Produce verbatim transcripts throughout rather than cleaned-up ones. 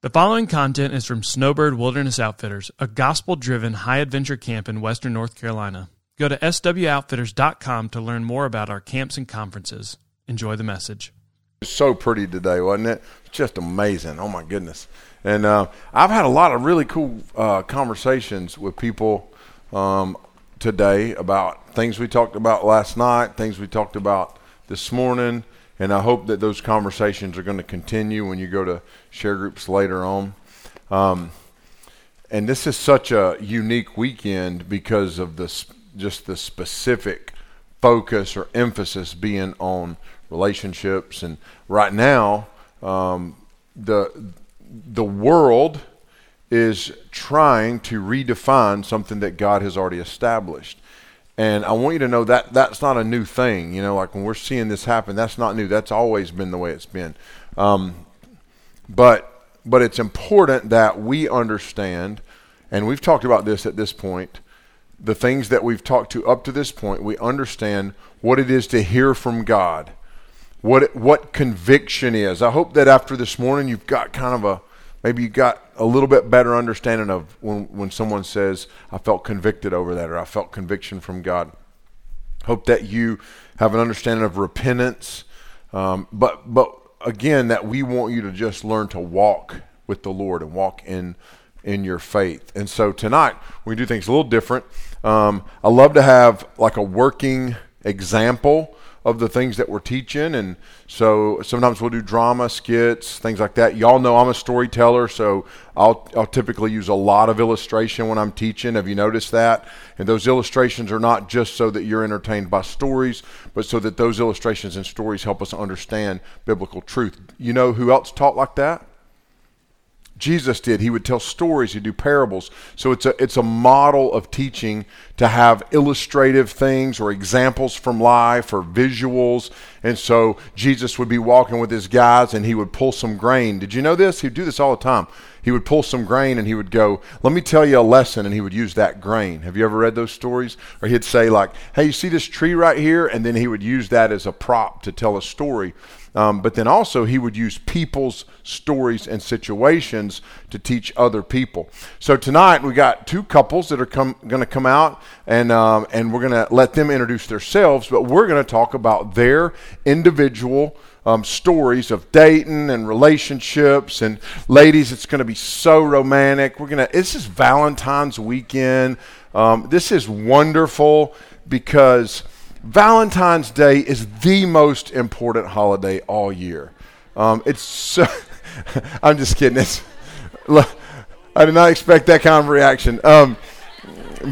The following content is from Snowbird Wilderness Outfitters, a gospel-driven high-adventure camp in western North Carolina. Go to S W Outfitters dot com to learn more about our camps and conferences. Enjoy the message. It was so pretty today, wasn't it? Just amazing. Oh, my goodness. And uh, I've had a lot of really cool uh, conversations with people um, today about things we talked about last night, things we talked about this morning. And I hope that those conversations are going to continue when you go to share groups later on. Um, and this is such a unique weekend because of the just the specific focus or emphasis being on relationships. And right now, um, the the world is trying to redefine something that God has already established. And I want you to know that that's not a new thing. You know, like when we're seeing this happen, that's not new. That's always been the way it's been. Um, but but it's important that we understand, and we've talked about this at this point, the things that we've talked to up to this point, we understand what it is to hear from God, what it, what conviction is. I hope that after this morning you've got kind of a, maybe you got a little bit better understanding of when, when someone says, I felt convicted over that, or I felt conviction from God. Hope that you have an understanding of repentance. Um, but, but again, that we want you to just learn to walk with the Lord and walk in, in your faith. And so tonight we do things a little different. Um, I love to have like a working example of the things that we're teaching, and so sometimes we'll do drama, skits, things like that. Y'all know I'm a storyteller, so I'll I'll typically use a lot of illustration when I'm teaching. Have you noticed that? And those illustrations are not just so that you're entertained by stories, but so that those illustrations and stories help us understand biblical truth. You know who else taught like that? Jesus did. He would tell stories. He'd do parables. So it's a it's a model of teaching to have illustrative things or examples from life or visuals. And so Jesus would be walking with his guys and he would pull some grain. Did you know this? He'd do this all the time. He would pull some grain and he would go, let me tell you a lesson. And he would use that grain. Have you ever read those stories? Or he'd say like, hey, you see this tree right here? And then he would use that as a prop to tell a story. Um, but then also he would use people's stories and situations to teach other people. So tonight we got two couples that are come, going to come out, and um, and we're going to let them introduce themselves. But we're going to talk about their individual um, stories of dating and relationships. And ladies, it's going to be so romantic. We're going to. This is Valentine's weekend. Um, this is wonderful because Valentine's Day is the most important holiday all year. Um, it's so, I'm just kidding. It's, I did not expect that kind of reaction. Um,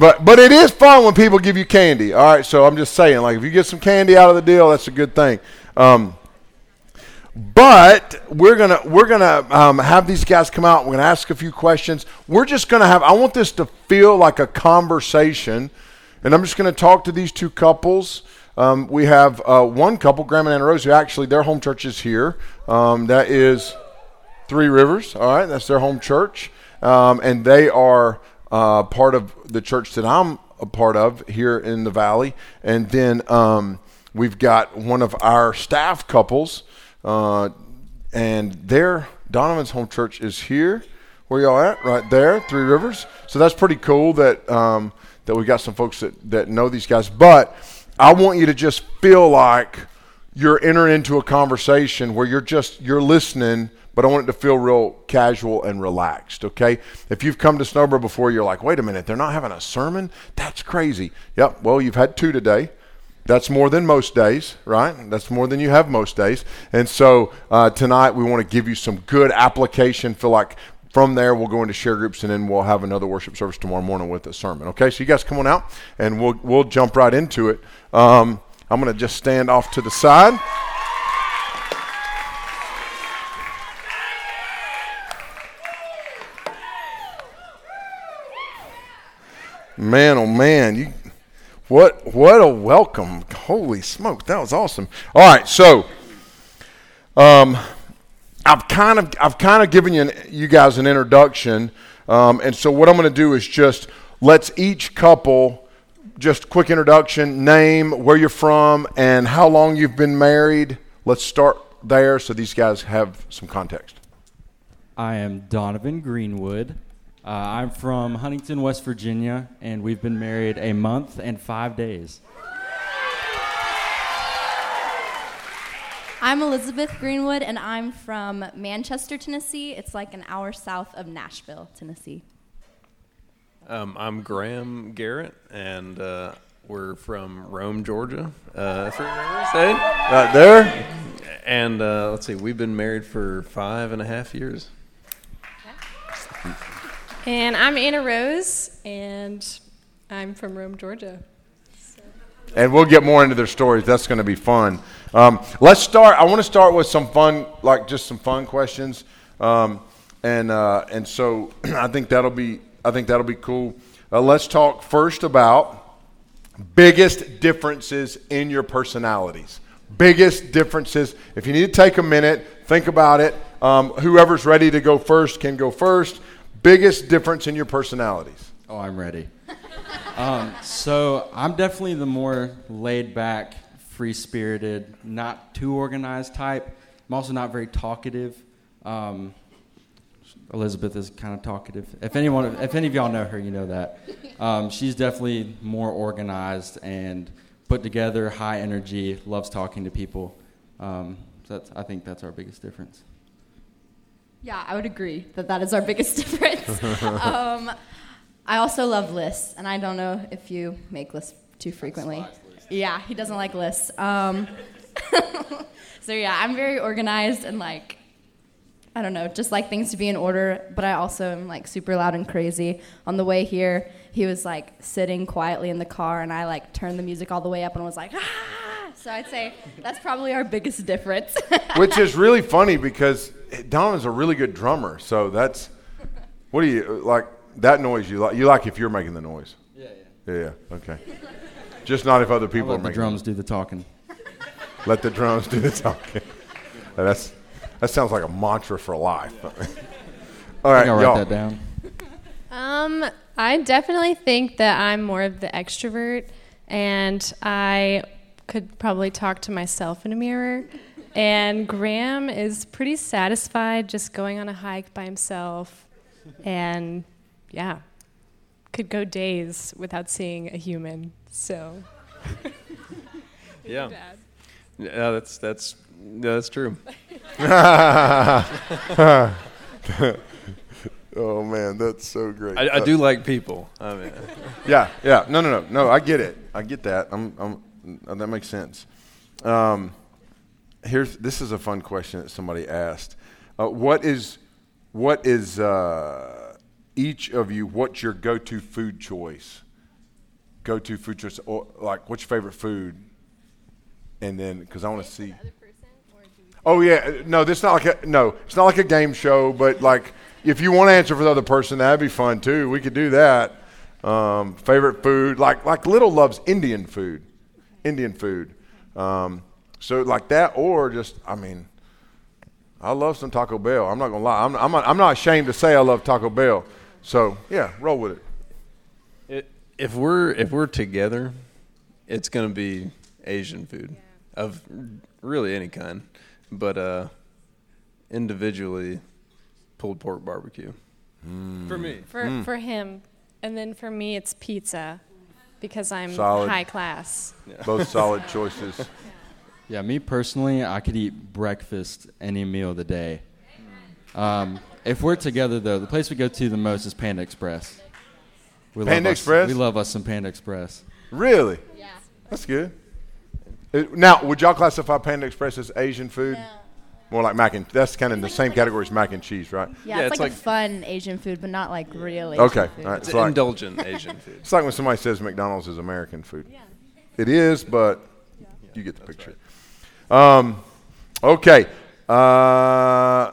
but but it is fun when people give you candy. All right, so I'm just saying, like if you get some candy out of the deal, that's a good thing. Um, but we're gonna we're gonna um, have these guys come out. We're gonna ask a few questions. We're just gonna have. I want this to feel like a conversation. And I'm just going to talk to these two couples. Um, we have uh, one couple, Graham and Anna Rose, who actually their home church is here. Um, that is Three Rivers. All right, that's their home church. Um, and they are uh, part of the church that I'm a part of here in the Valley. And then um, we've got one of our staff couples. Uh, and their Donovan's home church is here. Where y'all at? Right there, Three Rivers. So that's pretty cool that... Um, that we got some folks that, that know these guys. But I want you to just feel like you're entering into a conversation where you're just, you're listening, but I want it to feel real casual and relaxed, okay? If you've come to Snowbird before, you're like, wait a minute, they're not having a sermon? That's crazy. Yep, well, you've had two today. That's more than most days, right? That's more than you have most days. And so uh, tonight we want to give you some good application, feel like, from there, we'll go into share groups, and then we'll have another worship service tomorrow morning with a sermon. Okay, so you guys come on out, and we'll we'll jump right into it. Um, I'm going to just stand off to the side. Man, oh man, you what what a welcome! Holy smoke, that was awesome. All right, so. Um, I've kind of I've kind of given you an, you guys an introduction, um, and so what I'm going to do is just let's each couple just quick introduction, name, where you're from, and how long you've been married. Let's start there so these guys have some context. I am Donovan Greenwood. Uh, I'm from Huntington, West Virginia, and we've been married a month and five days. I'm Elizabeth Greenwood, and I'm from Manchester, Tennessee. It's like an hour south of Nashville, Tennessee. Um, I'm Graham Garrett, and uh, we're from Rome, Georgia. Uh, Three Rivers, hey? Right there. And uh, let's see, we've been married for five and a half years. And I'm Anna Rose, and I'm from Rome, Georgia. So. And we'll get more into their stories. That's going to be fun. Um, let's start. I want to start with some fun, like just some fun questions. Um, and uh, and so I think that'll be I think that'll be cool. Uh, let's talk first about biggest differences in your personalities. Biggest differences. If you need to take a minute, think about it. Um, whoever's ready to go first can go first. Biggest difference in your personalities? Oh, I'm ready. um, so I'm definitely the more laid-back, free-spirited, not too organized type. I'm also not very talkative. Um, Elizabeth is kind of talkative. If anyone, if any of y'all know her, you know that. Um, she's definitely more organized and put together, high energy, loves talking to people. Um, so that's, I think that's our biggest difference. Yeah, I would agree that that is our biggest difference. um, I also love lists, and I don't know if you make lists too frequently. Yeah, he doesn't like lists. Um, so yeah, I'm very organized and like, I don't know, just like things to be in order, but I also am like super loud and crazy. On the way here, he was like sitting quietly in the car, and I like turned the music all the way up and was like, ah! So I'd say that's probably our biggest difference. Which is really funny because Donovan's a really good drummer, so that's what do you like that noise you like you like if you're making the noise. Yeah, yeah. Yeah, yeah. Okay. Just not if other people I'll are making. Let the drums do the talking. Let the drums do the talking. That's that sounds like a mantra for life. Yeah. All right, I think I'll y'all. Write that down. Um, I definitely think that I'm more of the extrovert, and I could probably talk to myself in a mirror. And Graham is pretty satisfied just going on a hike by himself and, yeah, could go days without seeing a human. So, yeah, bad. yeah, that's that's yeah, that's true. Oh, man, that's so great. I, I uh, do like people. I mean. yeah, yeah. No, no, no. No, I get it. I get that. I'm, I'm, that makes sense. Um. Here's this is a fun question that somebody asked. Uh, what is what is uh, each of you? What's your go-to food choice? Go-to food choice, or like what's your favorite food? And then because I want to see. Oh yeah, no, this not like a, no, it's not like a game show. But like if you want to answer for the other person, that'd be fun too. We could do that. Um, favorite food, like like Little loves Indian food, Indian food. Um, So like that, or just I mean, I love some Taco Bell. I'm not gonna lie. I'm I'm not, I'm not ashamed to say I love Taco Bell. So yeah, roll with it. it if we're if we're together, it's gonna be Asian food yeah. of really any kind, but uh, individually, pulled pork barbecue mm. for me. For mm. for him, and then for me, it's pizza because I'm solid. High class. Yeah. Both solid choices. Yeah. Yeah, me personally, I could eat breakfast any meal of the day. Um, if we're together, though, the place we go to the most is Panda Express. We Panda love Express? Us, we love us some Panda Express. Really? Yeah. That's good. Now, would y'all classify Panda Express as Asian food? Yeah. More like mac and that's kind of in the same category as mac and cheese, right? Yeah, yeah it's, it's like, like fun Asian food, but not like real Asian okay, food. Okay. Right, it's like, indulgent Asian food. It's like when somebody says McDonald's is American food. Yeah. It is, but yeah. you get the that's picture. Right. Um, okay, uh,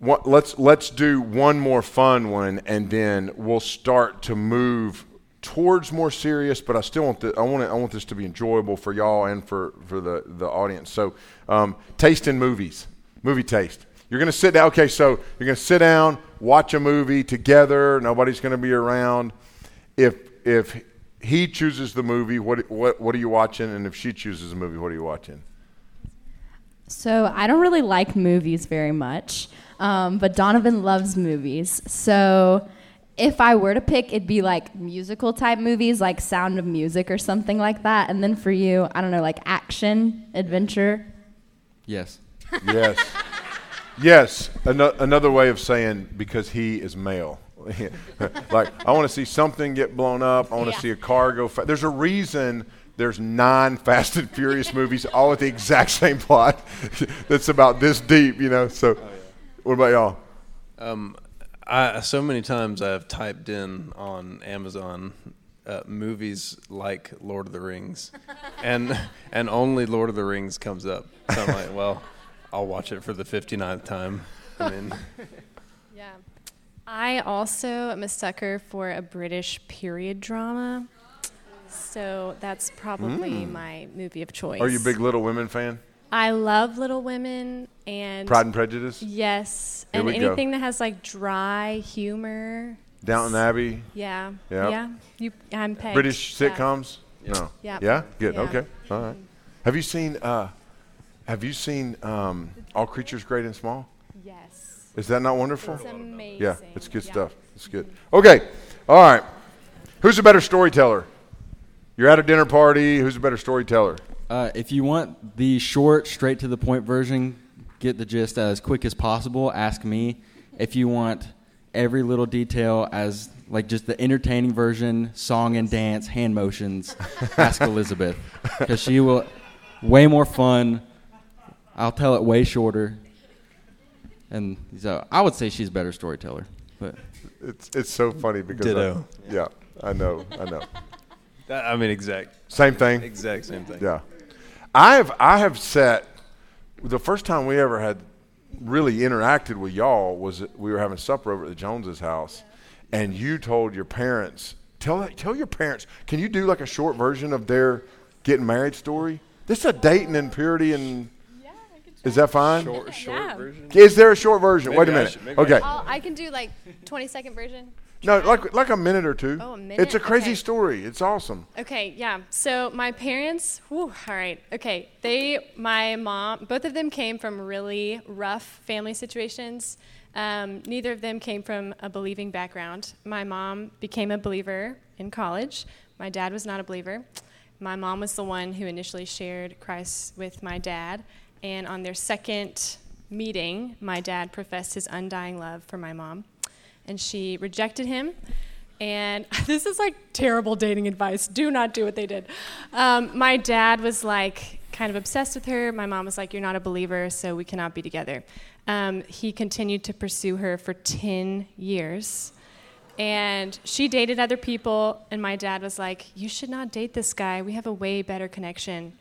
what, let's, let's do one more fun one and then we'll start to move towards more serious, but I still want the, I want to, I want this to be enjoyable for y'all and for, for the, the audience. So, um, taste in movies, movie taste. You're going to sit down. Okay. So you're going to sit down, watch a movie together. Nobody's going to be around. If, if, He chooses the movie. What what what are you watching? And if she chooses the movie, what are you watching? So I don't really like movies very much, um, but Donovan loves movies. So if I were to pick, it'd be like musical type movies, like Sound of Music or something like that. And then for you, I don't know, like action, adventure. Yes. Yes. Yes. An- another way of saying, because he is male. Like, I want to see something get blown up. I want to yeah. see a car go fast. There's a reason there's nine Fast and Furious movies, all with the exact same plot that's about this deep, you know. So, oh, yeah. What about y'all? Um, I, so many times I've typed in on Amazon uh, movies like Lord of the Rings, and and only Lord of the Rings comes up. So I'm like, well, I'll watch it for the fifty-ninth time. I mean, yeah. I also am a sucker for a British period drama, so that's probably mm. my movie of choice. Are you a big Little Women fan? I love Little Women and Pride and Prejudice. Yes, Here and anything go. that has like dry humor. Downton Abbey. Yeah. Yep. Yeah. You, I'm pegged. British sitcoms. Yeah. No. Yeah. Yeah. Good. Yeah. Okay. All right. Have you seen? Uh, have you seen um, All Creatures Great and Small? Yes. Is that not wonderful? It's amazing. Yeah, it's good yeah. stuff. It's good. Okay. All right. Who's a better storyteller? You're at a dinner party. Who's a better storyteller? Uh, if you want the short, straight to the point version, get the gist as quick as possible, ask me. If you want every little detail as like just the entertaining version, song and dance, hand motions, ask Elizabeth. Because she will, way more fun. I'll tell it way shorter. And so I would say she's a better storyteller. But it's it's so funny because ditto. I, yeah, I know, I know. That, I mean, exact same thing. Exact same thing. Yeah, I have I have sat. The first time we ever had really interacted with y'all was we were having supper over at the Joneses' house, yeah. and you told your parents tell tell your parents can you do like a short version of their getting married story? This is a dating and purity and. Is that fine? Short, short yeah. version. Is there a short version? Maybe Wait a minute. I should, okay. I'll, I can do like twenty second version. No, like like a minute or two. Oh, a minute. It's a crazy okay. story. It's awesome. Okay, yeah. So my parents, whew, all right. Okay, they, my mom, both of them came from really rough family situations. Um, neither of them came from a believing background. My mom became a believer in college. My dad was not a believer. My mom was the one who initially shared Christ with my dad. And on their second meeting, my dad professed his undying love for my mom, and she rejected him. And this is like terrible dating advice. Do not do what they did. Um, my dad was like kind of obsessed with her. My mom was like, you're not a believer, so we cannot be together. Um, he continued to pursue her for ten years. And she dated other people, and my dad was like, you should not date this guy. We have a way better connection.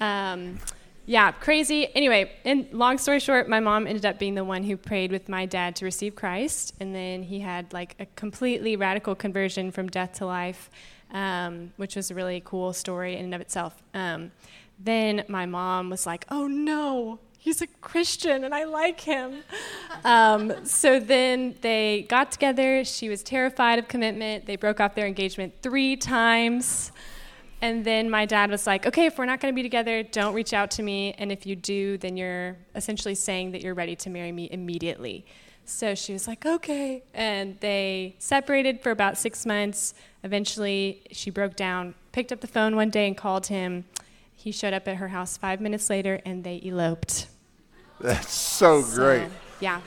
Um, Yeah, crazy. Anyway, and long story short, my mom ended up being the one who prayed with my dad to receive Christ, and then he had like a completely radical conversion from death to life, um, which was a really cool story in and of itself. Um, then my mom was like, oh no, he's a Christian and I like him. Um, so then they got together. She was terrified of commitment. They broke off their engagement three times. And then my dad was like, okay, if we're not going to be together, don't reach out to me. And if you do, then you're essentially saying that you're ready to marry me immediately. So she was like, okay. And they separated for about six months. Eventually, she broke down, picked up the phone one day and called him. He showed up at her house five minutes later, and they eloped. That's so, so great. Yeah.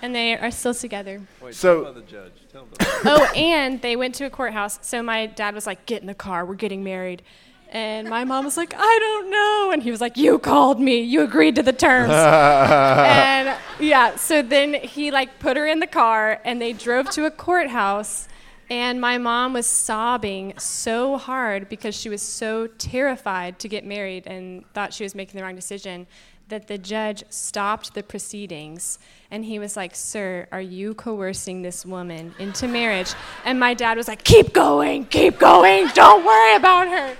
And they are still together. Wait, so, tell about the judge. Tell about the judge. Oh, and they went to a courthouse. So my dad was like, get in the car. We're getting married. And my mom was like, I don't know. And he was like, you called me. You agreed to the terms. And, yeah, so then he, like, put her in the car, and they drove to a courthouse. And my mom was sobbing so hard because she was so terrified to get married and thought she was making the wrong decision that the judge stopped the proceedings, and he was like, sir, are you coercing this woman into marriage? And my dad was like, keep going, keep going, don't worry about her.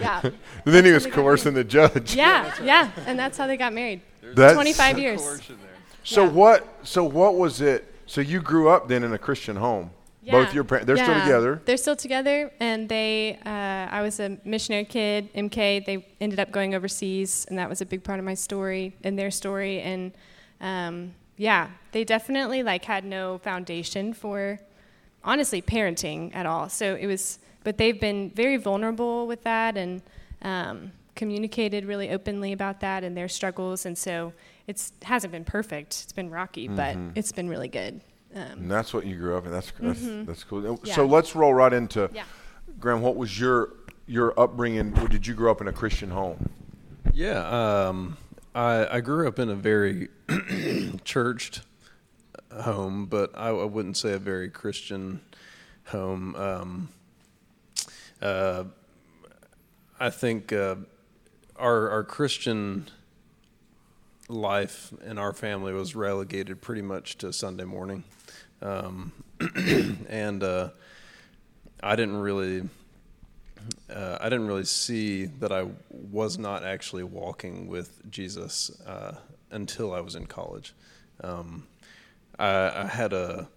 Yeah. Then he was coercing the judge. Yeah, yeah, right. yeah, and that's how they got married. That's twenty-five years. Coercion there. So yeah. what? So what was it? So you grew up then in a Christian home. Yeah. Both your parents, they're yeah. still together. They're still together, and they, uh, I was a missionary kid, M K, they ended up going overseas, and that was a big part of my story and their story, and um, yeah, they definitely like had no foundation for, honestly, parenting at all, so it was, but they've been very vulnerable with that, and um, communicated really openly about that and their struggles, and so it's hasn't been perfect, it's been rocky, mm-hmm. but it's been really good. Um, and that's what you grew up in. That's that's, mm-hmm. that's cool. Yeah. So let's roll right into, yeah. Graham, what was your your upbringing? Did you grow up in a Christian home? Yeah, um, I, I grew up in a very churched home, but I, I wouldn't say a very Christian home. Um, uh, I think uh, our our Christian life in our family was relegated pretty much to Sunday morning. Um, and, uh, I didn't really, uh, I didn't really see that I was not actually walking with Jesus, uh, until I was in college. Um, I, I had a,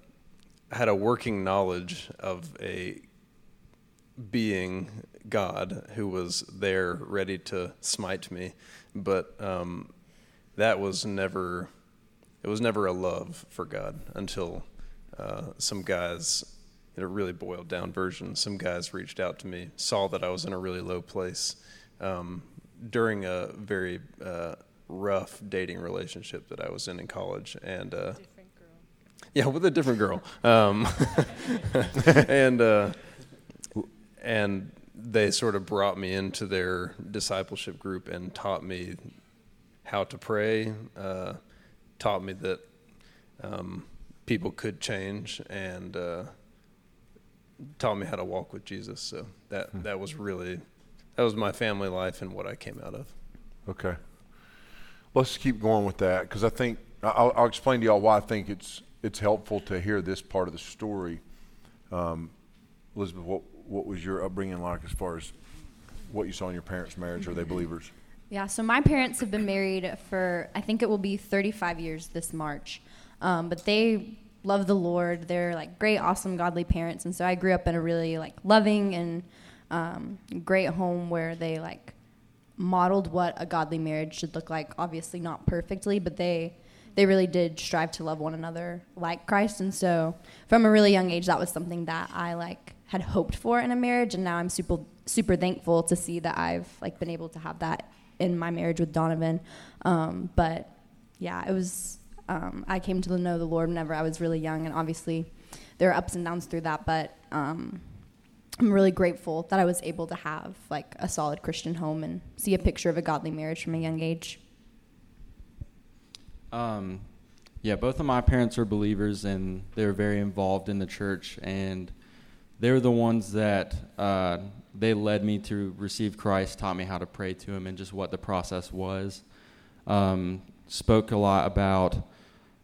had a working knowledge of a being God who was there ready to smite me. But, um, that was never, it was never a love for God until uh, some guys, in a really boiled down version, some guys reached out to me, saw that I was in a really low place um, during a very uh, rough dating relationship that I was in in college. And, uh, different girl. Yeah, with a different girl. Um, and, uh, and they sort of brought me into their discipleship group and taught me how to pray, uh, taught me that um, people could change, and uh, taught me how to walk with Jesus. So that, hmm. that was really, that was my family life and what I came out of. Okay. Let's keep going with that, because I think, I'll, I'll explain to y'all why I think it's it's helpful to hear this part of the story. Um, Elizabeth, what, what was your upbringing like as far as what you saw in your parents' marriage? Are they believers? Yeah, so my parents have been married for, I think it will be thirty-five years this March. Um, but they love the Lord. They're, like, great, awesome, godly parents. And so I grew up in a really, like, loving and um, great home where they, like, modeled what a godly marriage should look like. Obviously not perfectly, but they, they really did strive to love one another like Christ. And so from a really young age, that was something that I, like, had hoped for in a marriage. And now I'm super, super thankful to see that I've, like, been able to have that in my marriage with Donovan. Um, but yeah, it was, um, I came to know the Lord whenever I was really young, and obviously there are ups and downs through that, but um, I'm really grateful that I was able to have like a solid Christian home and see a picture of a godly marriage from a young age. Um, yeah, both of my parents are believers, and they were very involved in the church, and they were the ones that, uh, they led me to receive Christ, taught me how to pray to him and just what the process was. Um, spoke a lot about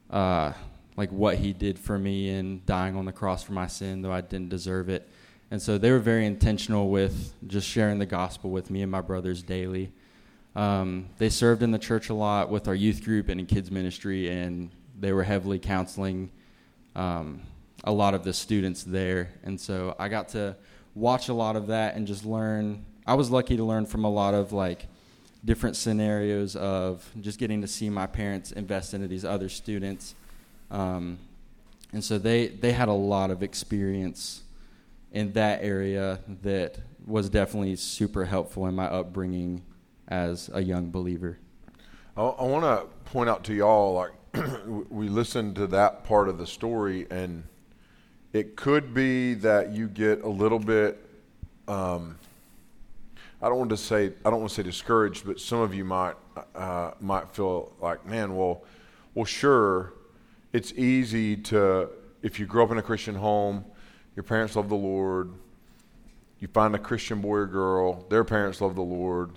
uh, like what he did for me and dying on the cross for my sin, though I didn't deserve it. And so they were very intentional with just sharing the gospel with me and my brothers daily. Um, they served in the church a lot with our youth group and in kids ministry, and they were heavily counseling um, a lot of the students there. And so I got to watch a lot of that and just learn. I was lucky to learn from a lot of like different scenarios of just getting to see my parents invest into these other students. Um, and so they, they had a lot of experience in that area that was definitely super helpful in my upbringing as a young believer. I, I want to point out to y'all, like we listened to that part of the story, and it could be that you get a little bit, um, I don't want to say, I don't want to say discouraged, but some of you might, uh, might feel like, man, well, well, sure. It's easy to, if you grow up in a Christian home, your parents love the Lord, you find a Christian boy or girl, their parents love the Lord.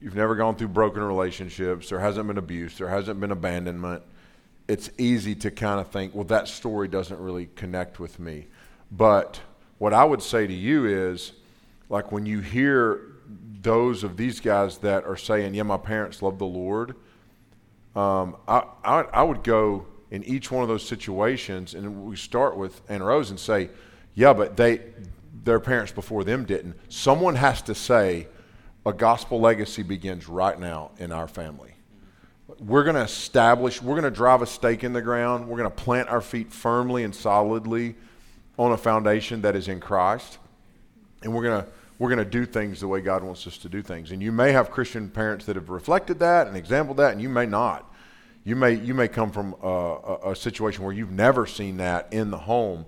You've never gone through broken relationships. There hasn't been abuse. There hasn't been abandonment. It's easy to kind of think, well, that story doesn't really connect with me. But what I would say to you is, like when you hear those of these guys that are saying, yeah, my parents love the Lord, um, I, I I would go in each one of those situations, and we start with Anna Rose and say, yeah, but they, their parents before them didn't. Someone has to say, a gospel legacy begins right now in our family. We're going to establish, we're going to drive a stake in the ground. We're going to plant our feet firmly and solidly on a foundation that is in Christ. And we're going to we're going to do things the way God wants us to do things. And you may have Christian parents that have reflected that and exampled that, and you may not. You may you may come from a, a, a situation where you've never seen that in the home.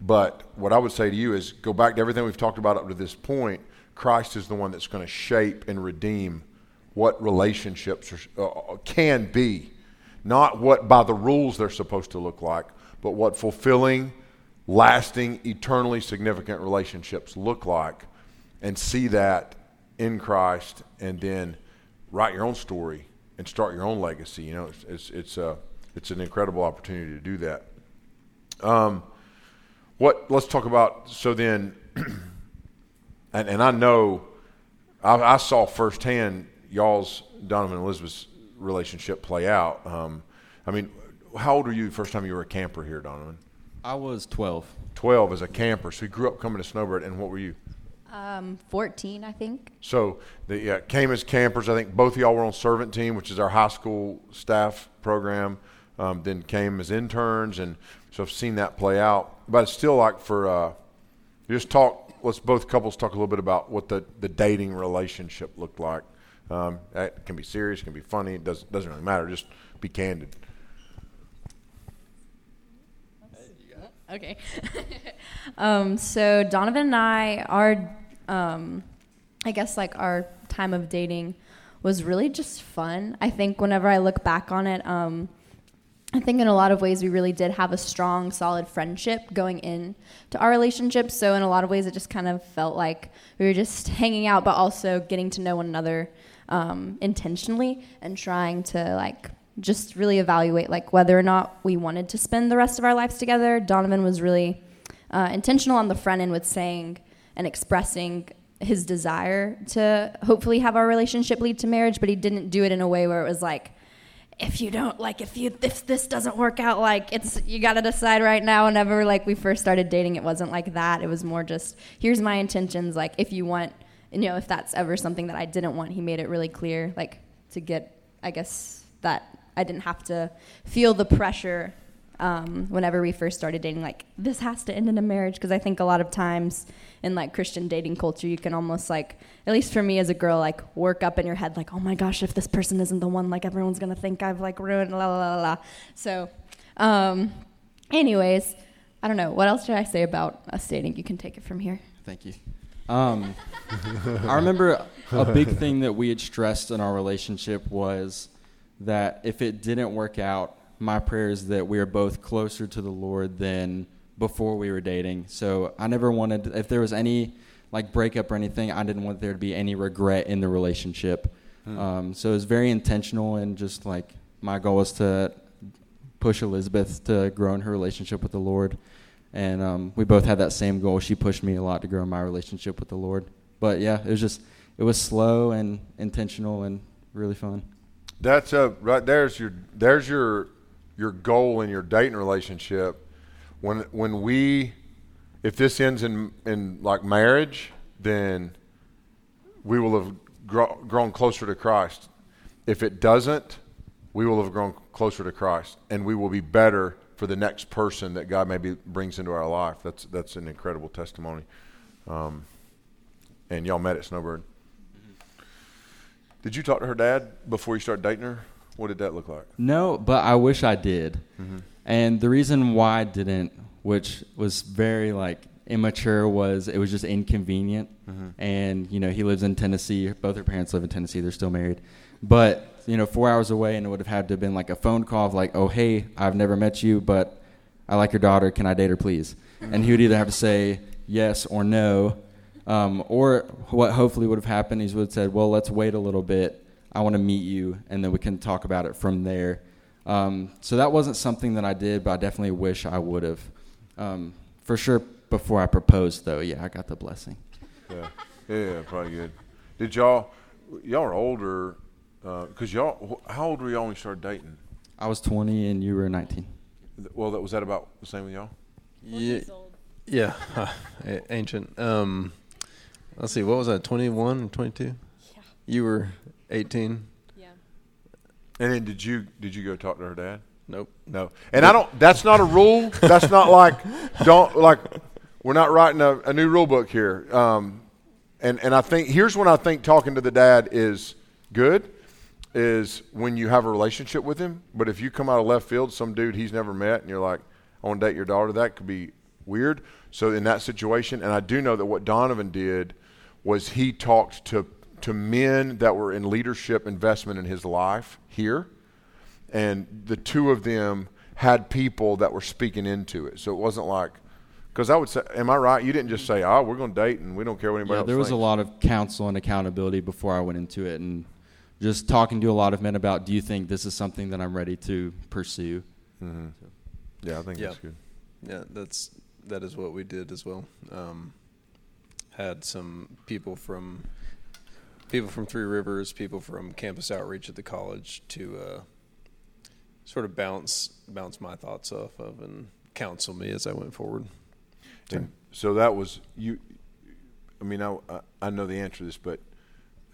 But what I would say to you is go back to everything we've talked about up to this point. Christ is the one that's going to shape and redeem what relationships are, uh, can be, not what by the rules they're supposed to look like, but what fulfilling, lasting, eternally significant relationships look like, and see that in Christ, and then write your own story and start your own legacy. You know, it's it's it's, a, it's an incredible opportunity to do that. Um, what? Let's talk about, so then... And, and I know, I, I saw firsthand y'all's, Donovan and Elizabeth's relationship play out. Um, I mean, how old were you the first time you were a camper here, Donovan? I was twelve. twelve as a camper. So you grew up coming to Snowbird, and what were you? Um, fourteen, I think. So they uh, came as campers. I think both of y'all were on Servant Team, which is our high school staff program, um, then came as interns, and so I've seen that play out. But it's still like for, uh, you just talk, let's both couples talk a little bit about what the, the dating relationship looked like. Um, it can be serious, it can be funny. It doesn't doesn't really matter. Just be candid. Okay. um, so Donovan and I, our, um, I guess like our time of dating was really just fun. I think whenever I look back on it, um, I think in a lot of ways we really did have a strong, solid friendship going in to our relationship. So in a lot of ways it just kind of felt like we were just hanging out, but also getting to know one another um, intentionally and trying to like just really evaluate like whether or not we wanted to spend the rest of our lives together. Donovan was really uh, intentional on the front end with saying and expressing his desire to hopefully have our relationship lead to marriage, but he didn't do it in a way where it was like, if you don't, like, if you if this doesn't work out, like, it's, you got to decide right now. Whenever, like, we first started dating, it wasn't like that. It was more just, here's my intentions, like, if you want, you know, if that's ever something that I didn't want, he made it really clear, like, to get, I guess, that I didn't have to feel the pressure um, whenever we first started dating, like, this has to end in a marriage, because I think a lot of times in, like, Christian dating culture, you can almost, like, at least for me as a girl, like, work up in your head, like, oh, my gosh, if this person isn't the one, like, everyone's going to think I've, like, ruined, la, la, la, la. So, um, anyways, I don't know. What else should I say about us dating? You can take it from here. Thank you. Um, I remember a big thing that we had stressed in our relationship was that if it didn't work out, my prayer is that we are both closer to the Lord than before we were dating. So I never wanted, if there was any like breakup or anything, I didn't want there to be any regret in the relationship. Hmm. Um, so it was very intentional, and just like my goal was to push Elizabeth to grow in her relationship with the Lord. And um, we both had that same goal. She pushed me a lot to grow in my relationship with the Lord. But yeah, it was just, it was slow and intentional and really fun. That's a, right there's your, there's your, your goal in your dating relationship. When when we, if this ends in, in like marriage, then we will have gro- grown closer to Christ. If it doesn't, we will have grown closer to Christ, and we will be better for the next person that God maybe brings into our life. That's that's an incredible testimony. Um, and y'all met at Snowbird. Did you talk to her dad before you started dating her? What did that look like? No, but I wish I did. Mm-hmm. And the reason why I didn't, which was very, like, immature, was it was just inconvenient. Mm-hmm. And, you know, he lives in Tennessee. Both her parents live in Tennessee. They're still married. But, you know, four hours away, and it would have had to have been, like, a phone call of, like, oh, hey, I've never met you, but I like your daughter. Can I date her, please? Mm-hmm. And he would either have to say yes or no. Um, or what hopefully would have happened is he would have said, well, let's wait a little bit. I want to meet you, and then we can talk about it from there. Um, so that wasn't something that I did, but I definitely wish I would have. Um, for sure, before I proposed, though, yeah, I got the blessing. Yeah, yeah, probably good. Did y'all, y'all are older, because uh, y'all, how old were y'all when you started dating? I was twenty, and you were nineteen. Well, that was that about the same with y'all? Yeah. Yeah. Ancient. Um, let's see. What was that? twenty-one and twenty-two? Yeah. You were eighteen. Yeah. And then did you did you go talk to her dad? Nope. No. And nope. I don't. That's not a rule. That's not like don't like. We're not writing a, a new rule book here. Um, and and I think here's when I think talking to the dad is good. Is when you have a relationship with him. But if you come out of left field, some dude he's never met, and you're like, I want to date your daughter, that could be weird. So in that situation, and I do know that what Donovan did was he talked to to men that were in leadership investment in his life here, and the two of them had people that were speaking into it. So it wasn't like, because I would say, am I right? You didn't just say, oh, we're going to date, and we don't care what anybody yeah, else there was thinks. A lot of counsel and accountability before I went into it, and just talking to a lot of men about, do you think this is something that I'm ready to pursue? Mm-hmm. So. Yeah, I think yeah. that's good. Yeah, that's that is what we did as well. Um, had some people from people from Three Rivers, people from campus outreach at the college to uh, sort of bounce bounce my thoughts off of and counsel me as I went forward. So, so that was you. I mean, I I know the answer to this, but.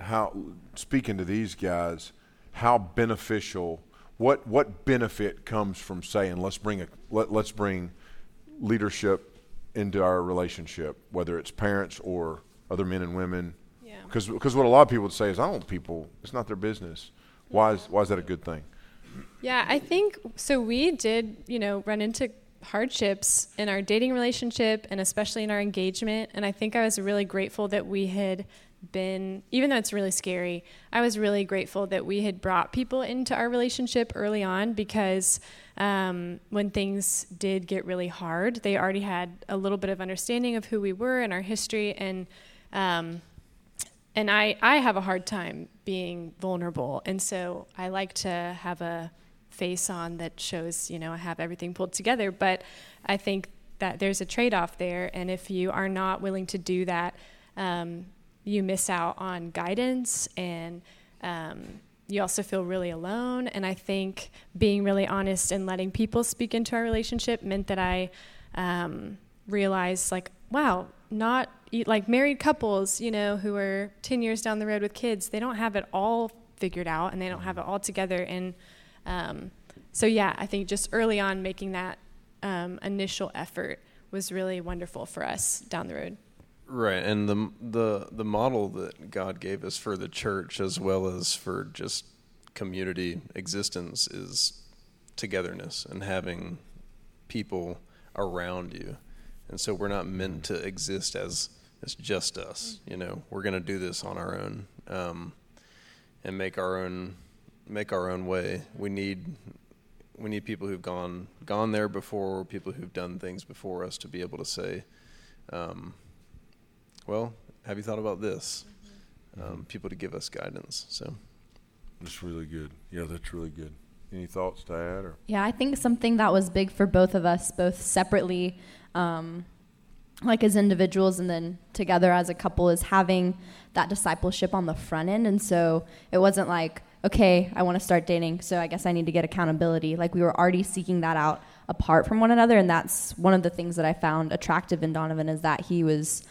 How, speaking to these guys, how beneficial, what what benefit comes from saying, let's bring a let, let's bring leadership into our relationship, whether it's parents or other men and women? Yeah. Because because what a lot of people would say is, I don't want people, it's not their business. Why is why is that a good thing? Yeah, I think so. We did, you know, run into hardships in our dating relationship and especially in our engagement, and I think I was really grateful that we had. Been, even though it's really scary, I was really grateful that we had brought people into our relationship early on because um, when things did get really hard, they already had a little bit of understanding of who we were and our history. And um, and I, I have a hard time being vulnerable. And so I like to have a face on that shows, you know, I have everything pulled together. But I think that there's a trade-off there. And if you are not willing to do that, um, you miss out on guidance, and um, you also feel really alone. And I think being really honest and letting people speak into our relationship meant that I um, realized, like, wow, not like married couples, you know, who are ten years down the road with kids, they don't have it all figured out and they don't have it all together. And um, so, yeah, I think just early on making that um, initial effort was really wonderful for us down the road. Right, and the the the model that God gave us for the church as well as for just community existence is togetherness and having people around you. And so we're not meant to exist as, as just us. You know, we're going to do this on our own um, and make our own make our own way. We need we need people who've gone gone there before, people who've done things before us to be able to say. Um, Well, have you thought about this? Mm-hmm. Um, people to give us guidance. So that's really good. Yeah, that's really good. Any thoughts to add? Or? Yeah, I think something that was big for both of us, both separately, um, like as individuals and then together as a couple, is having that discipleship on the front end. And so it wasn't like, okay, I want to start dating, so I guess I need to get accountability. Like we were already seeking that out apart from one another. And that's one of the things that I found attractive in Donovan is that he was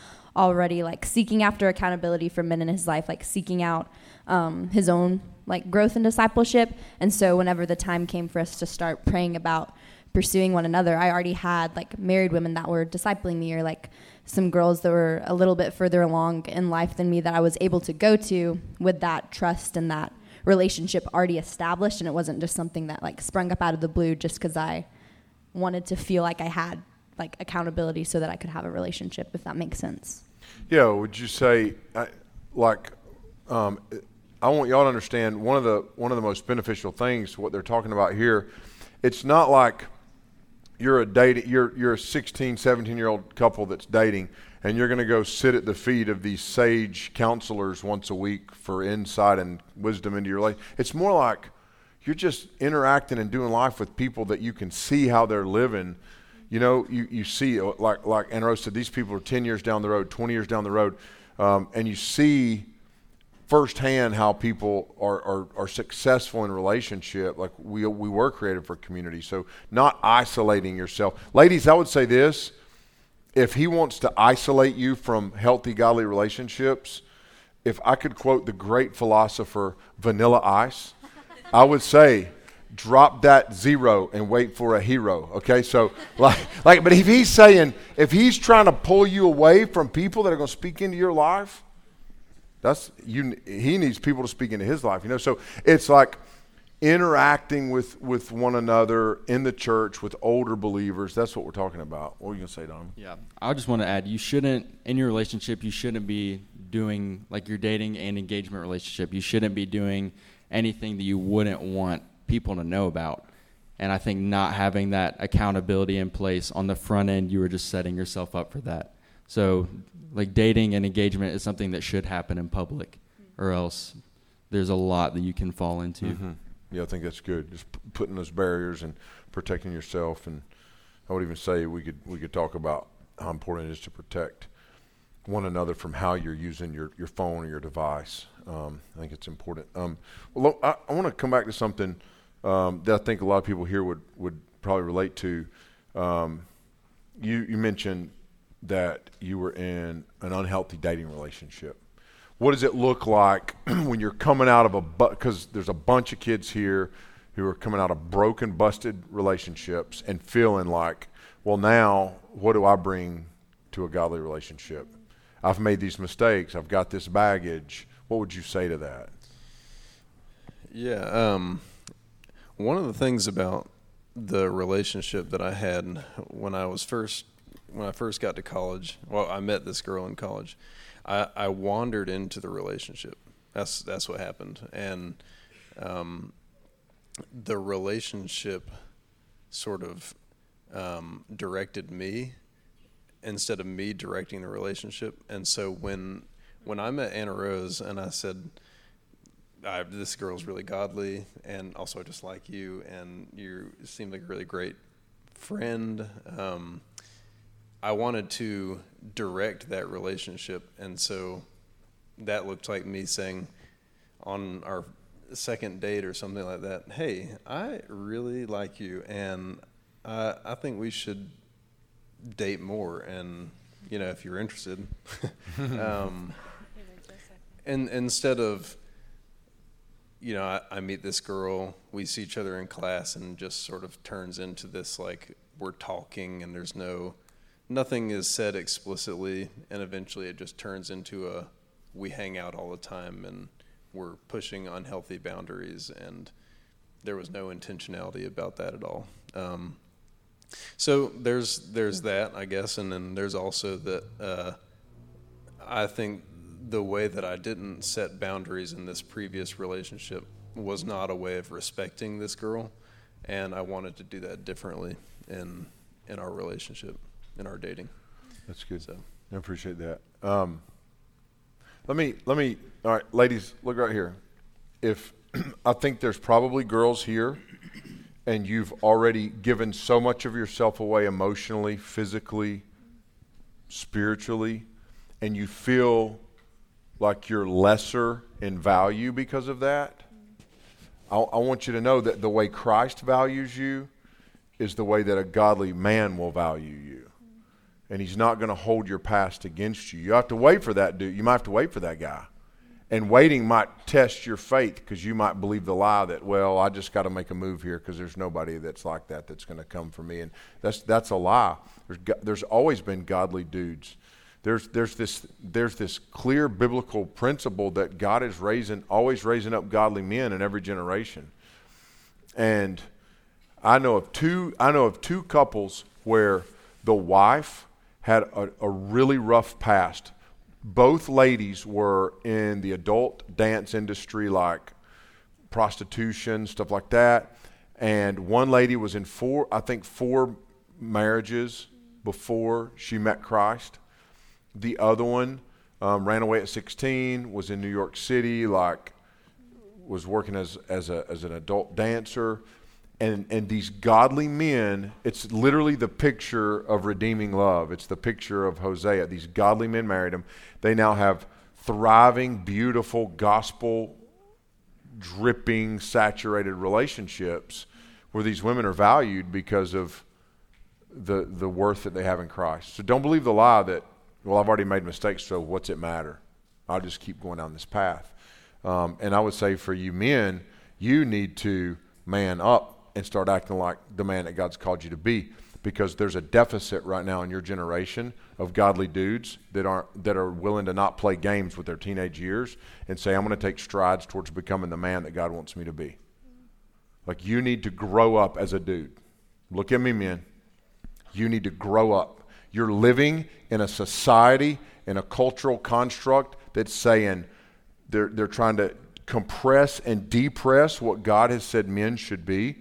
already like seeking after accountability for men in his life, like seeking out um, his own like growth and discipleship. And so whenever the time came for us to start praying about pursuing one another, I already had like married women that were discipling me or like some girls that were a little bit further along in life than me that I was able to go to with that trust and that relationship already established. And it wasn't just something that like sprung up out of the blue just because I wanted to feel like I had like accountability so that I could have a relationship, if that makes sense. Yeah, would you say, I, like, um, I want y'all to understand one of the one of the most beneficial things what they're talking about here. It's not like you're a date you're you're a sixteen, seventeen year old couple that's dating, and you're going to go sit at the feet of these sage counselors once a week for insight and wisdom into your life. It's more like you're just interacting and doing life with people that you can see how they're living. You know, you, you see, like like Anna Rose said, these people are ten years down the road, twenty years down the road, um, and you see firsthand how people are, are, are successful in relationship. Like we we were created for community, so not isolating yourself. Ladies, I would say this: if he wants to isolate you from healthy, godly relationships, if I could quote the great philosopher Vanilla Ice, I would say, drop that zero and wait for a hero. Okay, so like, like, but if he's saying, if he's trying to pull you away from people that are going to speak into your life, that's you. He needs people to speak into his life, you know. So it's like interacting with, with one another in the church with older believers. That's what we're talking about. What were you going to say, Donovan? Yeah, I just want to add, you shouldn't, in your relationship, you shouldn't be doing like your dating and engagement relationship. You shouldn't be doing anything that you wouldn't want people to know about. And I think not having that accountability in place on the front end, you were just setting yourself up for that. So like dating and engagement is something that should happen in public, or else there's a lot that you can fall into. Mm-hmm. Yeah, I think that's good. Just p- putting those barriers and protecting yourself. And I would even say we could we could talk about how important it is to protect one another from how you're using your, your phone or your device. Um, I think it's important. Um, well, I, I want to come back to something um, that I think a lot of people here would, would probably relate to. Um, you, you mentioned that you were in an unhealthy dating relationship. What does it look like when you're coming out of a, because bu- there's a bunch of kids here who are coming out of broken, busted relationships and feeling like, well, now what do I bring to a godly relationship? I've made these mistakes. I've got this baggage. What would you say to that? Yeah. Um, one of the things about the relationship that I had when I was first, when I first got to college, well, I met this girl in college. I, I wandered into the relationship. That's that's what happened. And um, the relationship sort of um, directed me instead of me directing the relationship. And so when when I met Anna Rose and I said, I, this girl's really godly, and also I just like you, and you seem like a really great friend, um, I wanted to direct that relationship. And so that looked like me saying on our second date or something like that, hey, I really like you, and I, I think we should date more, and, you know, if you're interested. um, and instead of, you know, I, I meet this girl, we see each other in class, and just sort of turns into this, like, we're talking and there's no, nothing is said explicitly, and eventually it just turns into a, we hang out all the time and we're pushing unhealthy boundaries, and there was no intentionality about that at all. Um, so there's there's that, I guess, and then there's also that uh, I think the way that I didn't set boundaries in this previous relationship was not a way of respecting this girl, and I wanted to do that differently in in our relationship. In our dating, that's good. So I appreciate that. Um, let me, let me. All right, ladies, look right here. If I think there's probably girls here, and you've already given so much of yourself away emotionally, physically, spiritually, and you feel like you're lesser in value because of that. I, I want you to know that the way Christ values you is the way that a godly man will value you. And he's not going to hold your past against you. You have to wait for that dude. You might have to wait for that guy. And waiting might test your faith, because you might believe the lie that, well, I just got to make a move here because there's nobody that's like that that's going to come for me. And that's that's a lie. There's there's always been godly dudes. There's there's this there's this clear biblical principle that God is raising, always raising up godly men in every generation. And I know of two I know of two couples where the wife had a, a really rough past. Both ladies were in the adult dance industry, like prostitution, stuff like that. And one lady was in four, I think four marriages before she met Christ. The other one um, ran away at sixteen, was in New York City, like was working as, as, a, as an adult dancer. And and these godly men, it's literally the picture of redeeming love. It's the picture of Hosea. These godly men married him. They now have thriving, beautiful, gospel-dripping, saturated relationships where these women are valued because of the the worth that they have in Christ. So don't believe the lie that, well, I've already made mistakes, so what's it matter? I'll just keep going down this path. Um, and I would say for you men, you need to man up and start acting like the man that God's called you to be, because there's a deficit right now in your generation of godly dudes that aren't that are willing to not play games with their teenage years and say, I'm going to take strides towards becoming the man that God wants me to be. Like, you need to grow up as a dude. Look at me, men. You need to grow up. You're living in a society, in a cultural construct that's saying they're they're trying to compress and depress what God has said men should be.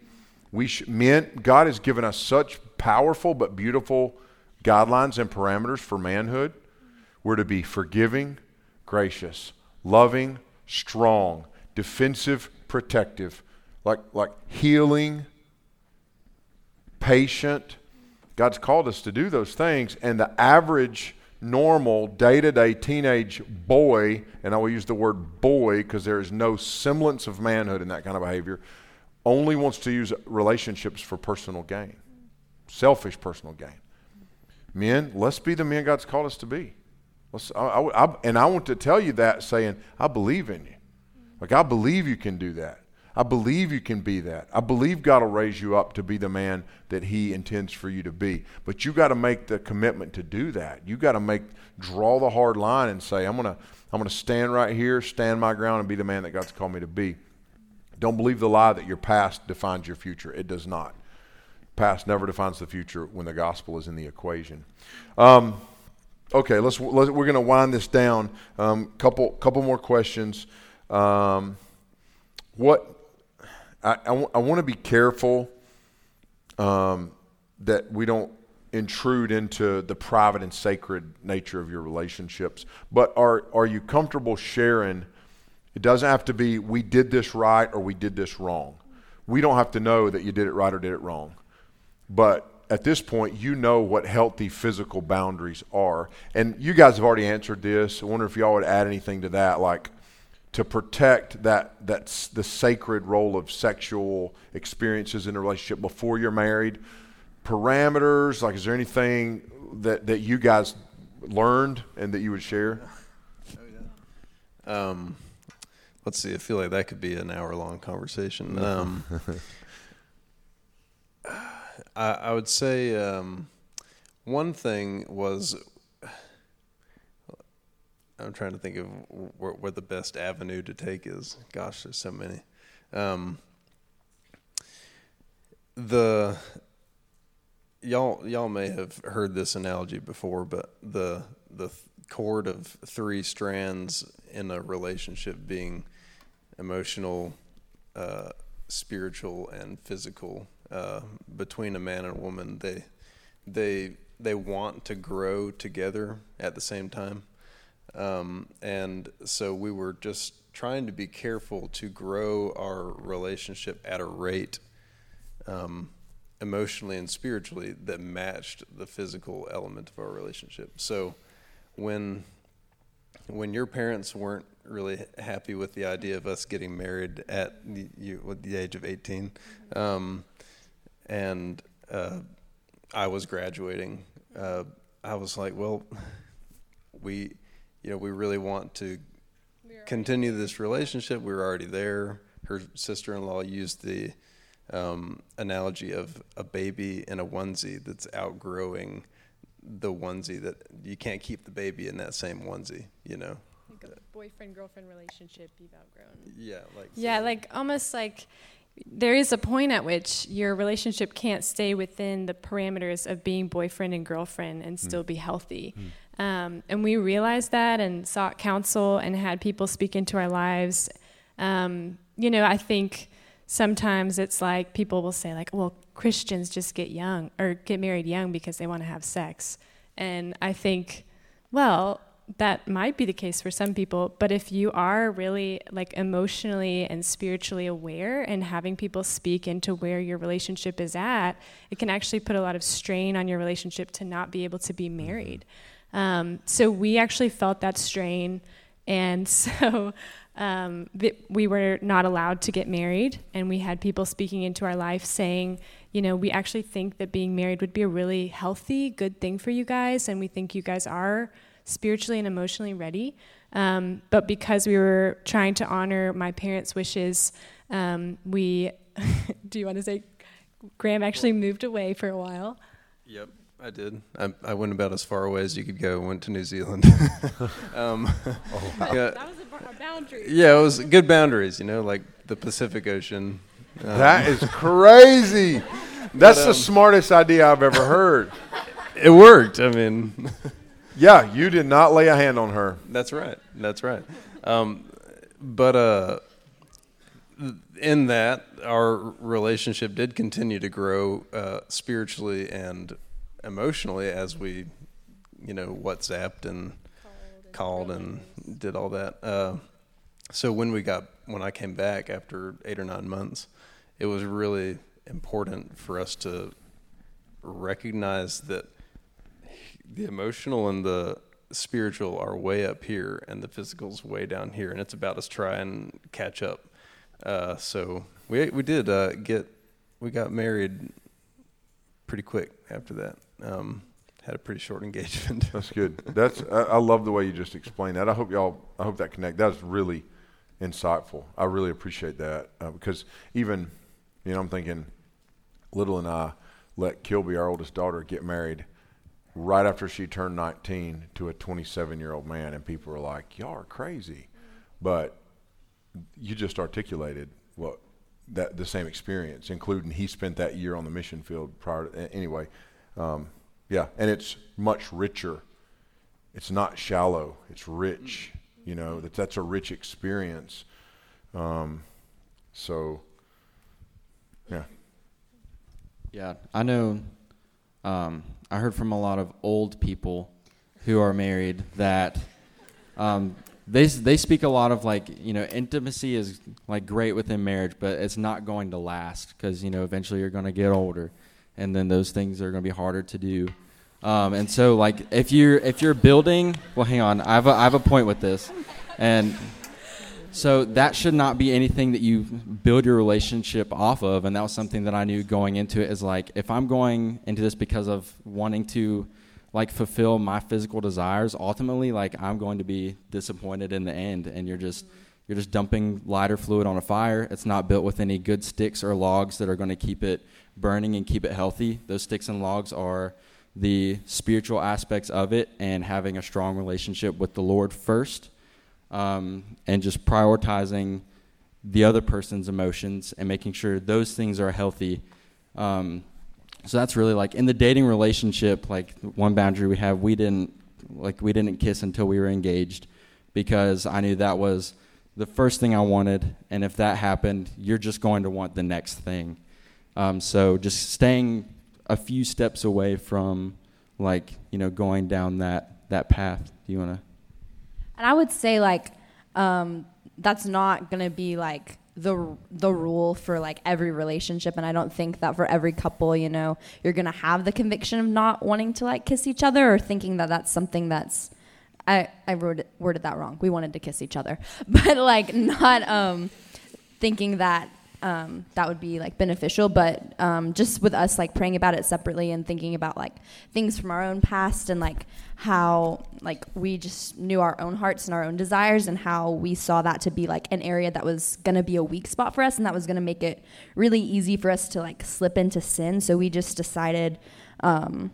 We sh- men, God has given us such powerful but beautiful guidelines and parameters for manhood. We're to be forgiving, gracious, loving, strong, defensive, protective, like like healing, patient. God's called us to do those things, and the average, normal, day-to-day teenage boy, and I will use the word boy because there is no semblance of manhood in that kind of behavior, only wants to use relationships for personal gain, selfish personal gain. Men, let's be the men God's called us to be. Let's, I, I, I, and I want to tell you that saying, I believe in you. Like, I believe you can do that. I believe you can be that. I believe God will raise you up to be the man that he intends for you to be. But you got to make the commitment to do that. You got to make, draw the hard line and say, I'm gonna, I'm gonna stand right here, stand my ground, and be the man that God's called me to be. Don't believe the lie that your past defines your future. It does not. Past never defines the future when the gospel is in the equation. Um, okay, let's, let's. We're gonna wind this down. Um, couple, couple more questions. Um, what? I, I, w- I want to be careful um, that we don't intrude into the private and sacred nature of your relationships. But are are you comfortable sharing? It doesn't have to be we did this right or we did this wrong. We don't have to know that you did it right or did it wrong. But at this point, you know what healthy physical boundaries are. And you guys have already answered this. I wonder if y'all would add anything to that, like, to protect that that's the sacred role of sexual experiences in a relationship before you're married. Parameters, like, is there anything that, that you guys learned and that you would share? Oh, yeah. Um, let's see. I feel like that could be an hour-long conversation. Um, I, I would say um, one thing was, I'm trying to think of wh- what the best avenue to take is. Gosh, there's so many. Um, the y'all y'all may have heard this analogy before, but the the cord of three strands in a relationship being emotional, uh, spiritual, and physical uh, between a man and a woman, they they they want to grow together at the same time. Um, and so we were just trying to be careful to grow our relationship at a rate, um, emotionally and spiritually, that matched the physical element of our relationship. So when, when your parents weren't really happy with the idea of us getting married at the, you, at the age of eighteen, um, and, uh, I was graduating, uh, I was like, well, we... you know, we really want to continue this relationship. We were already there. Her sister-in-law used the um, analogy of a baby in a onesie that's outgrowing the onesie, that you can't keep the baby in that same onesie, you know. Like a boyfriend-girlfriend relationship you've outgrown. Yeah, like. Yeah, so. Like almost like there is a point at which your relationship can't stay within the parameters of being boyfriend and girlfriend and still mm. be healthy. Mm. Um, and we realized that and sought counsel and had people speak into our lives. Um, you know, I think sometimes it's like people will say, like, well, Christians just get young or get married young because they want to have sex. And I think, well, that might be the case for some people. But if you are really, like, emotionally and spiritually aware and having people speak into where your relationship is at, it can actually put a lot of strain on your relationship to not be able to be married. Um, so we actually felt that strain And so um, th- we were not allowed to get married, and we had people speaking into our life saying, you know, we actually think that being married would be a really healthy, good thing for you guys, and we think you guys are spiritually and emotionally ready. Um, but because we were trying to honor my parents' wishes, um, we, do you want to say, Graham actually moved away for a while. Yep, I did. I, I went about as far away as you could go. Went to New Zealand. um, oh, wow. yeah, that was a boundary. Yeah, it was good boundaries, you know, like the Pacific Ocean. Um, that is crazy. That's but, um, the smartest idea I've ever heard. It worked. I mean... Yeah, you did not lay a hand on her. That's right. That's right. Um, but uh, in that, our relationship did continue to grow uh, spiritually and emotionally as we, you know, WhatsApped and called and did all that. Uh, so when we got when I came back after eight or nine months, it was really important for us to recognize that the emotional and the spiritual are way up here, and the physical's way down here, and it's about us try and catch up. Uh, so we we did uh, get we got married pretty quick after that. Um, had a pretty short engagement. That's good. That's I, I love the way you just explained that. I hope y'all I hope that connect. That's really insightful. I really appreciate that uh, because even you know I'm thinking, Little and I let Kilby, our oldest daughter, get married right after she turned nineteen to a twenty-seven-year-old man, and people were like, y'all are crazy. But you just articulated what that the same experience, including he spent that year on the mission field prior to, anyway. Um, yeah, and it's much richer. It's not shallow. It's rich. You know, that that's a rich experience. Um, so, yeah. Yeah, I know... Um, I heard from a lot of old people who are married that um, they they speak a lot of like, you know, intimacy is like great within marriage, but it's not going to last because, you know, eventually you're going to get older and then those things are going to be harder to do. Um, and so like if you're if you're building, well, hang on, I have a, I have a point with this. And so that should not be anything that you build your relationship off of, and that was something that I knew going into it is like, if I'm going into this because of wanting to like fulfill my physical desires, ultimately like I'm going to be disappointed in the end, and you're just you're just dumping lighter fluid on a fire. It's not built with any good sticks or logs that are going to keep it burning and keep it healthy. Those sticks and logs are the spiritual aspects of it and having a strong relationship with the Lord first. Um, and just prioritizing the other person's emotions and making sure those things are healthy. Um, so that's really like in the dating relationship, like one boundary we have, we didn't like we didn't kiss until we were engaged because I knew that was the first thing I wanted. And if that happened, you're just going to want the next thing. Um, so just staying a few steps away from like, you know, going down that, that path. Do you want to? And I would say, like, um, that's not going to be, like, the the rule for, like, every relationship. And I don't think that for every couple, you know, you're going to have the conviction of not wanting to, like, kiss each other or thinking that that's something that's – I, I wrote it, worded that wrong. We wanted to kiss each other. But, like, not um, thinking that um, that would be, like, beneficial. But um, just with us, like, praying about it separately and thinking about, like, things from our own past and, like, how like we just knew our own hearts and our own desires and how we saw that to be like an area that was going to be a weak spot for us and that was going to make it really easy for us to like slip into sin. So we just decided um,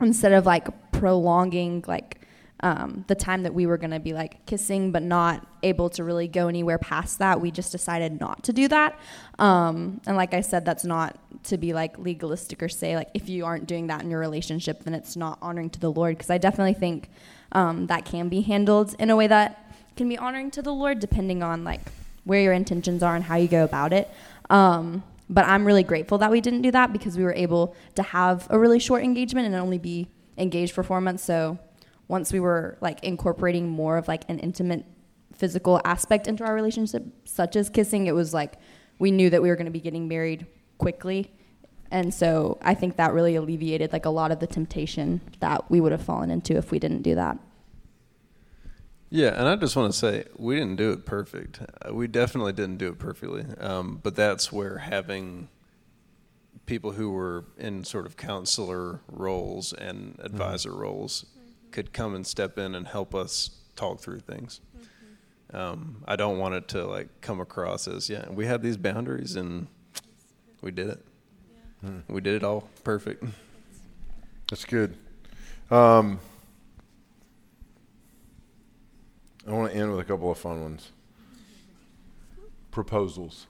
instead of like prolonging like um, the time that we were going to be like kissing but not able to really go anywhere past that, we just decided not to do that. Um, and like I said, that's not to be like legalistic or say like if you aren't doing that in your relationship then it's not honoring to the Lord, because I definitely think um, that can be handled in a way that can be honoring to the Lord depending on like where your intentions are and how you go about it. Um, but I'm really grateful that we didn't do that because we were able to have a really short engagement and only be engaged for four months. So once we were like incorporating more of like an intimate physical aspect into our relationship, such as kissing, it was like we knew that we were going to be getting married quickly. And so I think that really alleviated like a lot of the temptation that we would have fallen into if we didn't do that. Yeah, and I just want to say we didn't do it perfect. We definitely didn't do it perfectly, um, but that's where having people who were in sort of counselor roles and advisor mm-hmm. roles mm-hmm. could come and step in and help us talk through things. Mm-hmm. Um, I don't want it to like come across as, yeah, we had these boundaries and we did it. Yeah. Mm. We did it all perfect. That's good. Um, I want to end with a couple of fun ones. Proposals.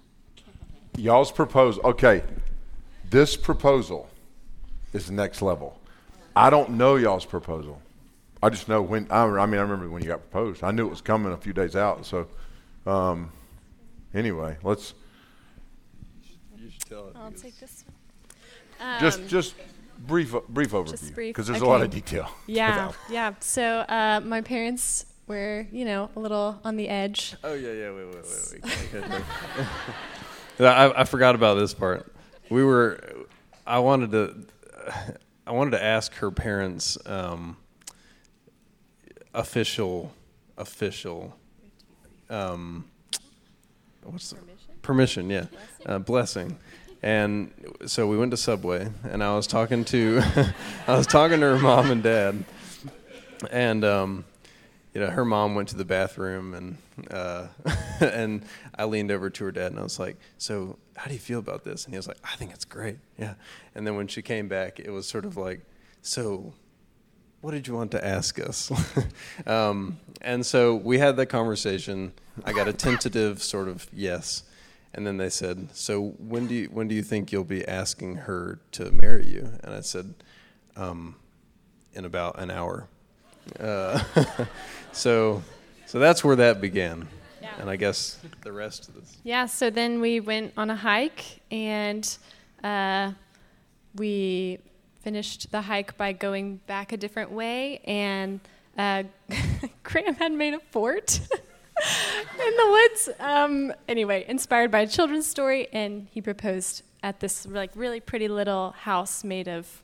Y'all's proposal. Okay. This proposal is next level. I don't know y'all's proposal. I just know when, I, I mean, I remember when you got proposed. I knew it was coming a few days out. So, um, anyway, let's. You should tell it. I'll take this one. Um, just, just brief, brief overview. Because there's okay. a lot of detail. Yeah, yeah. So, uh, my parents were, you know, a little on the edge. Oh, yeah, yeah. Wait, wait, wait. wait. I, I forgot about this part. We were, I wanted to, I wanted to ask her parents' um, official, official, um, what's the, permission, permission yeah, blessing. Uh, blessing. And so we went to Subway, and I was talking to, I was talking to her mom and dad, and um, you know, her mom went to the bathroom, and uh, and I leaned over to her dad, and I was like, so. How do you feel about this? And he was like, I think it's great. Yeah. And then when she came back, it was sort of like, so what did you want to ask us? um, and so we had that conversation. I got a tentative sort of yes. And then they said, so when do you, when do you think you'll be asking her to marry you? And I said, um, in about an hour. Uh, so, so that's where that began. And I guess the rest of this. Yeah, so then we went on a hike, and uh, we finished the hike by going back a different way, and uh, Graham had made a fort in the woods. Um, anyway, inspired by a children's story, and he proposed at this like really pretty little house made of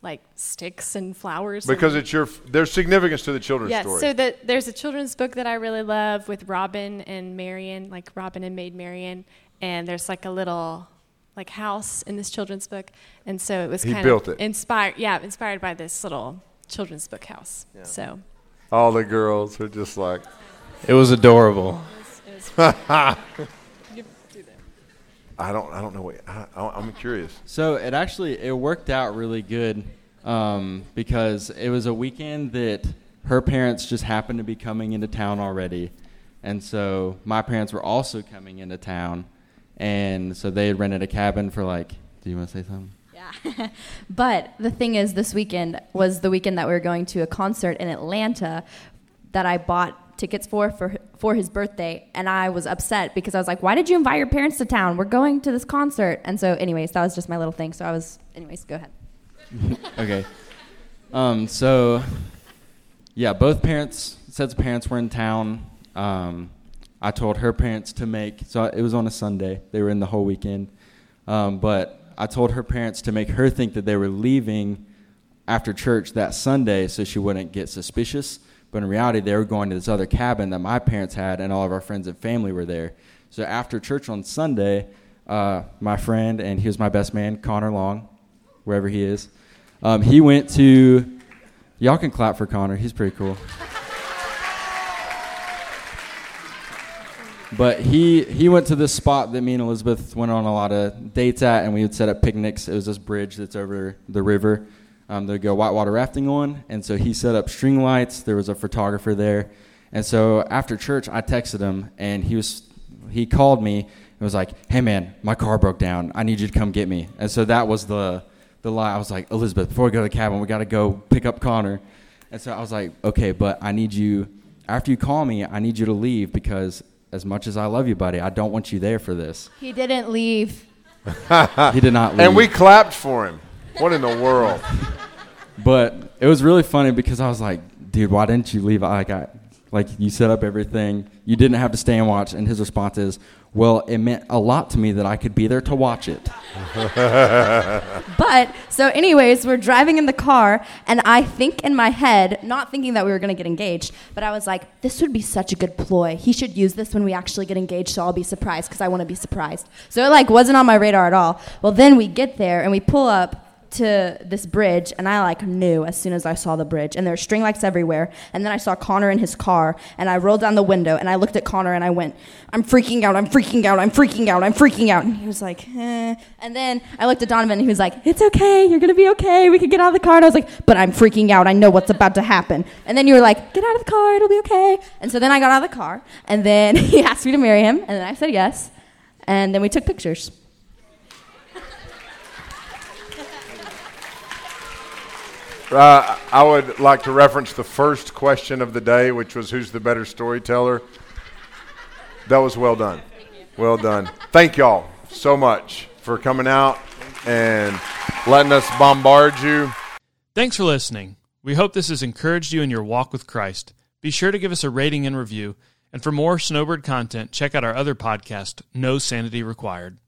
like sticks and flowers. Because and it's your, f- there's significance to the children's yeah, story. Yeah, so the, there's a children's book that I really love with Robin and Marian, like Robin and Maid Marian, and there's like a little like house in this children's book, and so it was he kind built of it. inspired, yeah, inspired by this little children's book house. Yeah. So all the girls were just like, it was adorable. It was, it was I don't. I don't know. What, I, I'm curious. So it actually it worked out really good um, because it was a weekend that her parents just happened to be coming into town already, and so my parents were also coming into town, and so they had rented a cabin for like. Do you want to say something? Yeah. But the thing is, this weekend was the weekend that we were going to a concert in Atlanta that I bought tickets for, for for his birthday, and I was upset because I was like, why did you invite your parents to town? We're going to this concert. And so anyways, that was just my little thing. So I was, anyways, go ahead. Okay. Um, so, yeah, both parents, sets of parents were in town. Um, I told her parents to make, so it was on a Sunday. They were in the whole weekend. Um, but I told her parents to make her think that they were leaving after church that Sunday so she wouldn't get suspicious. But in reality, they were going to this other cabin that my parents had, and all of our friends and family were there. So after church on Sunday, uh, my friend, and he was my best man, Connor Long, wherever he is, um, he went to, y'all can clap for Connor. He's pretty cool. But he, he went to this spot that me and Elizabeth went on a lot of dates at, and we would set up picnics. It was this bridge that's over the river. Um, they go whitewater rafting on, and so he set up string lights. There was a photographer there, and so after church, I texted him, and he was he called me and was like, "Hey man, my car broke down. I need you to come get me." And so that was the the lie. I was like, "Elizabeth, before we go to the cabin, we got to go pick up Connor." And so I was like, "Okay, but I need you after you call me. I need you to leave because as much as I love you, buddy, I don't want you there for this." He didn't leave. He did not leave. And we clapped for him. What in the world? But it was really funny because I was like, dude, why didn't you leave? I got, like, you set up everything. You didn't have to stay and watch. And his response is, well, it meant a lot to me that I could be there to watch it. But, so anyways, we're driving in the car, and I think in my head, not thinking that we were going to get engaged, but I was like, this would be such a good ploy. He should use this when we actually get engaged, so I'll be surprised, because I want to be surprised. So it, like, wasn't on my radar at all. Well, then we get there, and we pull up to this bridge, and I like knew as soon as I saw the bridge, and there were string lights everywhere, and then I saw Connor in his car, and I rolled down the window, and I looked at Connor, and I went, I'm freaking out, I'm freaking out, I'm freaking out, I'm freaking out, and he was like, eh. And then I looked at Donovan, and he was like, it's okay, you're gonna be okay, we can get out of the car, and I was like, but I'm freaking out, I know what's about to happen. And then you were like, get out of the car, it'll be okay. And so then I got out of the car, and then he asked me to marry him, and then I said yes, and then we took pictures. Uh, I would like to reference the first question of the day, which was, who's the better storyteller? That was well done. Well done. Thank y'all so much for coming out and letting us bombard you. Thanks for listening. We hope this has encouraged you in your walk with Christ. Be sure to give us a rating and review. And for more Snowbird content, check out our other podcast, No Sanity Required.